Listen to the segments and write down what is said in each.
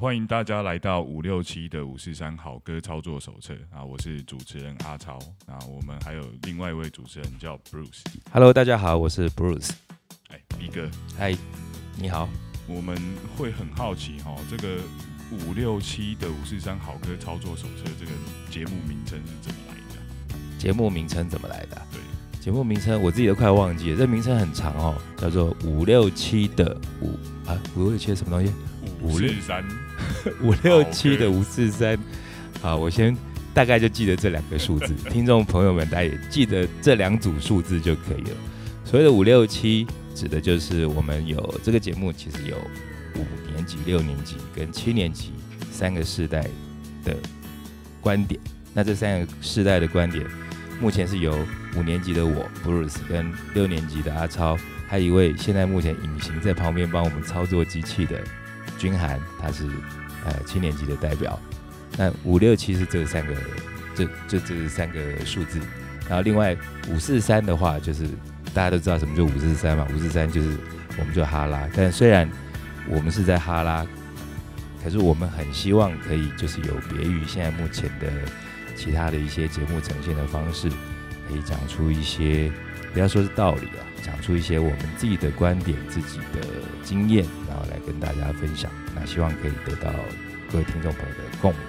欢迎大家来到567的543好歌操作手册啊！我是主持人阿超啊，我们还有另外一位主持人叫 Bruce。Hello， 大家好，我是 Bruce。哎 ，B 哥，嗨，你好。我们会很好奇哈、哦，这个567的543好歌操作手册这个节目名称是怎么来的？节目名称怎么来的、啊？对。节目名称我自己都快忘记了，这名称很长哦，叫做567的5啊567什么东西？543 567的543，好，我先大概就记得这两个数字，听众朋友们大家也记得这两组数字就可以了。所谓的567指的就是我们有这个节目其实有5年级、6年级跟7年级三个世代的观点，那这三个世代的观点目前是由5年级的我 Bruce 跟6年级的阿超，还有一位现在目前隐形在旁边帮我们操作机器的君涵，他是7年级的代表。那567是这三个，这三个数字。然后另外543的话，就是大家都知道什么叫543嘛，543就是我们就哈拉。但虽然我们是在哈拉，可是我们很希望可以就是有别于现在目前的其他的一些节目呈现的方式，可以讲出一些不要说是道理啊，讲出一些我们自己的观点、自己的经验，然后来跟大家分享。那希望可以得到各位听众朋友的共鸣，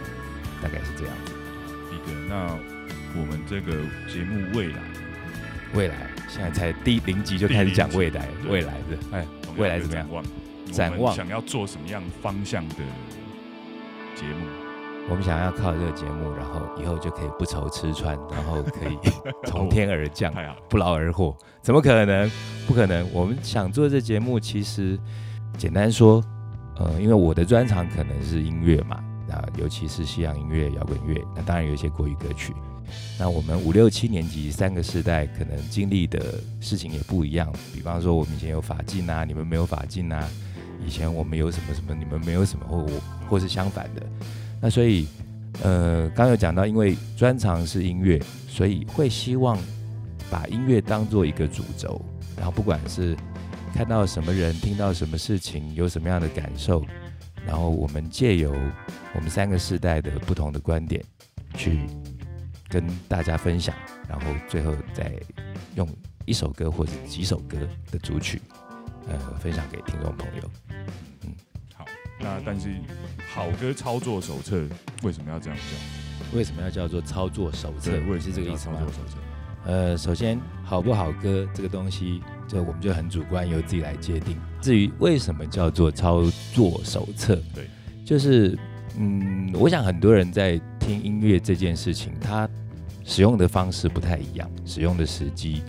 大概是这样子。一个，那我们这个节目未来现在才第0集就开始讲未来的，哎，未来怎么样？展望想要做什么样方向的节目？我们想要靠这个节目，然后以后就可以不愁吃穿，然后可以从天而降，不劳而获。怎么可能？不可能！我们想做这节目，其实简单说，因为我的专长可能是音乐嘛，那尤其是西洋音乐、摇滚乐，那当然有一些国语歌曲。那我们5、6、7年级三个世代可能经历的事情也不一样，比方说我们以前有法禁啊，你们没有法禁啊；以前我们有什么什么，你们没有什么，或是相反的。那所以，刚有讲到，因为专长是音乐，所以会希望把音乐当作一个主轴，然后不管是看到什么人、听到什么事情、有什么样的感受，然后我们借由我们三个世代的不同的观点去跟大家分享，然后最后再用一首歌或者几首歌的主曲，分享给听众朋友。那但是好歌操作手册为什么要这样叫？为什么要叫做操作手册？是这个意思吗？首先好不好歌这个东西，就我们就很主观，由自己来界定。至于为什么叫做操作手册，对，就是我想很多人在听音乐这件事情，他使用的方式不太一样，使用的时机。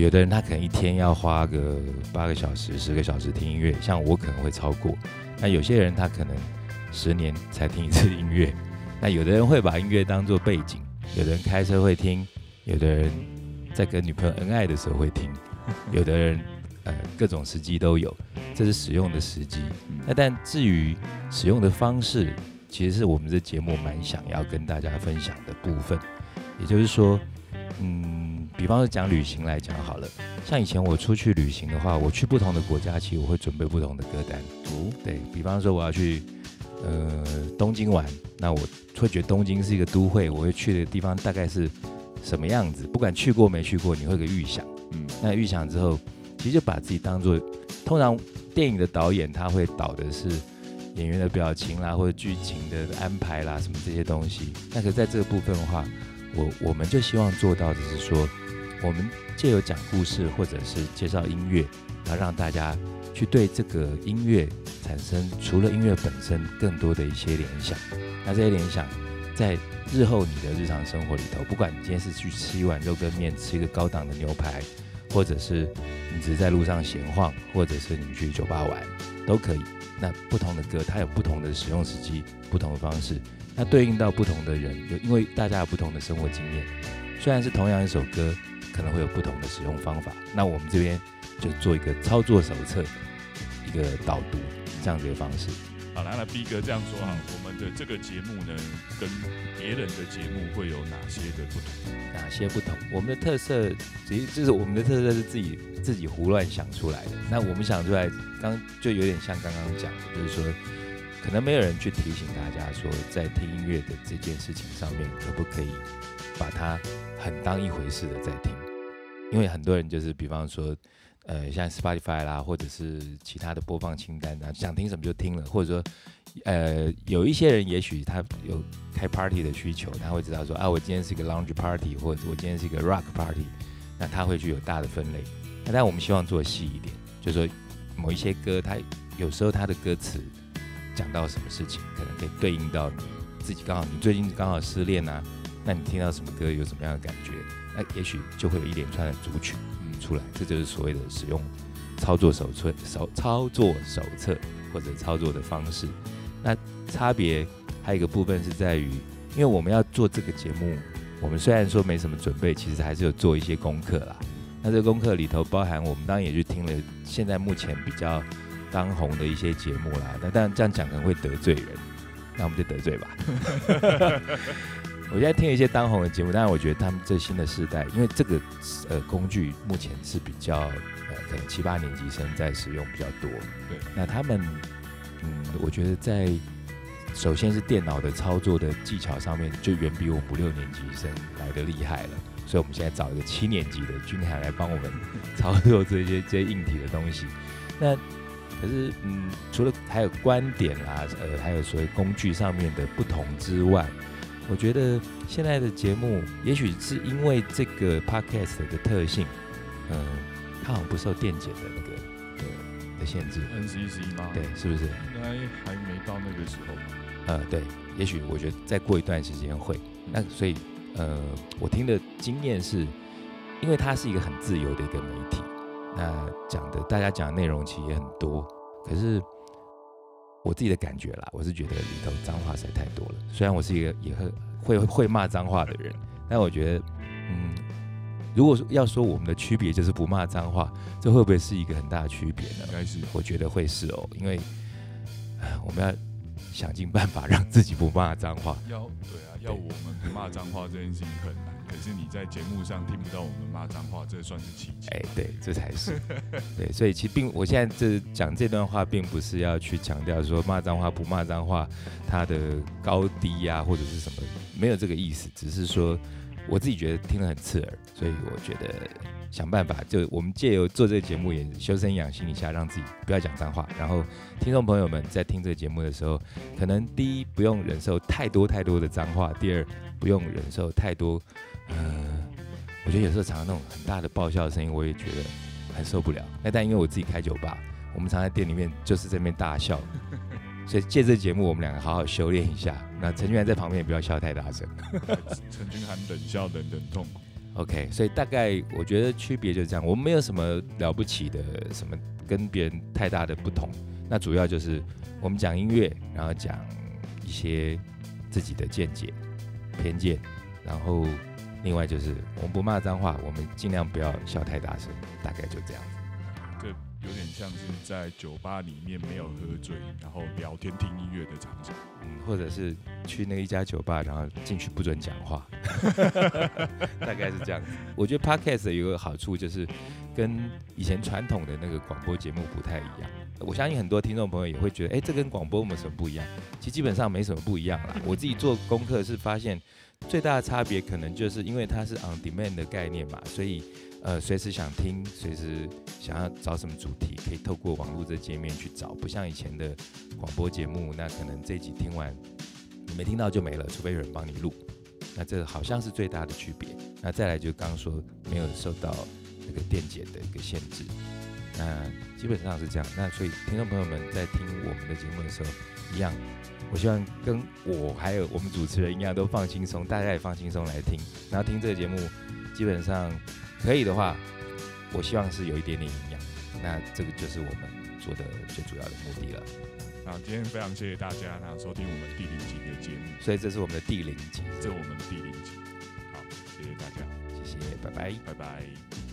有的人他可能一天要花个8个小时、10个小时听音乐，像我可能会超过。那有些人他可能10年才听一次音乐，那有的人会把音乐当作背景，有的人开车会听，有的人在跟女朋友恩爱的时候会听，有的人各种时机都有，这是使用的时机。那但至于使用的方式，其实是我们这节目蛮想要跟大家分享的部分。也就是说，比方说讲旅行来讲好了，像以前我出去旅行的话，我去不同的国家，其实我会准备不同的歌单。对，比方说我要去东京玩，那我会觉得东京是一个都会，我会去的地方大概是什么样子，不管去过没去过，你会有个预想。那预想之后，其实就把自己当作，通常电影的导演他会导的是演员的表情啦，或者剧情的安排啦，什么这些东西。那可在这个部分的话，我们就希望做到的是说，我们藉由讲故事或者是介绍音乐，然后让大家去对这个音乐产生除了音乐本身更多的一些联想。那这些联想在日后你的日常生活里头，不管你今天是去吃一碗肉羹面，吃一个高档的牛排，或者是你只是在路上闲晃，或者是你去酒吧玩都可以。那不同的歌它有不同的使用时机，不同的方式，那对应到不同的人，因为大家有不同的生活经验，虽然是同样一首歌，可能会有不同的使用方法。那我们这边就做一个操作手册，一个导读这样子的方式。好啦，那 B 哥这样说啊，我们的这个节目呢，跟别人的节目会有哪些的不同？哪些不同？我们的特色，其实就是我们的特色是自己胡乱想出来的。那我们想出来，刚就有点像刚刚讲的，就是说，可能没有人去提醒大家说，在听音乐的这件事情上面，可不可以把它很当一回事的在听？因为很多人就是，比方说，像 Spotify 啦，或者是其他的播放清单啊，想听什么就听了，或者说，有一些人也许他有开 party 的需求，他会知道说，啊，我今天是一个 lounge party， 或者我今天是一个 rock party， 那他会去有大的分类。那但我们希望做细一点，就是说某一些歌，它有时候它的歌词讲到什么事情，可能可以对应到你自己，刚好你最近刚好失恋啊，那你听到什么歌有什么样的感觉？那也许就会有一连串的族群出来，这就是所谓的使用操作手册或者操作的方式。那差别还有一个部分是在于，因为我们要做这个节目，我们虽然说没什么准备，其实还是有做一些功课啦。那这个功课里头包含我们当然也去听了现在目前比较当红的一些节目啦，那当然这样讲可能会得罪人，那我们就得罪吧。我现在听一些当红的节目，当然我觉得他们这新的世代，因为这个工具目前是比较可能7、8年级生在使用比较多。对，那他们我觉得在首先是电脑的操作的技巧上面，就远比我们5、6年级生来的厉害了。所以我们现在找一个7年级的军孩来帮我们操作这些硬体的东西。那可是除了还有观点啦，还有所谓工具上面的不同之外，我觉得现在的节目，也许是因为这个 podcast 的特性，它好像不受电检的那个的限制 ，NCC 吗？对，是不是？应该还没到那个时候。对，也许我觉得再过一段时间会。那所以我听的经验是，因为它是一个很自由的一个媒体，那大家讲的内容其实也很多，可是我自己的感觉啦，我是觉得里头脏话实在太多了。虽然我是一个也会骂脏话的人，但我觉得，如果要说我们的区别就是不骂脏话，这会不会是一个很大的区别呢？应该是，我觉得会是哦，因为我们要想尽办法让自己不骂脏话。要我们不骂脏话这件事情很难，可是你在节目上听不到我们骂脏话，这算是奇迹。对，这才是。对，所以其实我现在讲这段话，并不是要去强调说骂脏话不骂脏话它的高低啊，或者是什么，没有这个意思。只是说我自己觉得听得很刺耳，所以我觉得想办法，就我们借由做这个节目也修身养性一下，让自己不要讲脏话。然后听众朋友们在听这个节目的时候，可能第一不用忍受太多的脏话，第二不用忍受太多我觉得有时候常常那种很大的爆笑的声音，我也觉得很受不了。那但因为我自己开酒吧，我们常在店里面就是这边大笑，所以借这节目我们两个好好修炼一下。那陈俊涵在旁边也不要笑太大声，陈俊涵冷笑冷痛。OK， 所以大概我觉得区别就是这样，我们没有什么了不起的，什么跟别人太大的不同。那主要就是我们讲音乐，然后讲一些自己的见解、偏见，然后另外就是我们不骂脏话，我们尽量不要笑太大声，大概就这样子。这有点像是在酒吧里面没有喝醉，然后聊天听音乐的场景，或者是去那一家酒吧，然后进去不准讲话，大概是这样子。我觉得 podcast 有个好处就是跟以前传统的那个广播节目不太一样。我相信很多听众朋友也会觉得，这跟广播有什么不一样？其实基本上没什么不一样啦。我自己做功课是发现，最大的差别可能就是因为它是 on demand 的概念嘛，所以随时想听，随时想要找什么主题，可以透过网络这界面去找，不像以前的广播节目，那可能这集听完你没听到就没了，除非有人帮你录。那这好像是最大的区别。那再来就刚说没有受到那个电检的一个限制，那基本上是这样。那所以听众朋友们在听我们的节目的时候，一样，我希望跟我还有我们主持人一样都放轻松，大家也放轻松来听。然后听这个节目，基本上可以的话，我希望是有一点点营养。那这个就是我们做的最主要的目的了。那今天非常谢谢大家，那收听我们第0集的节目。所以这是我们的第0集，好，谢谢大家，谢谢，拜拜，拜拜。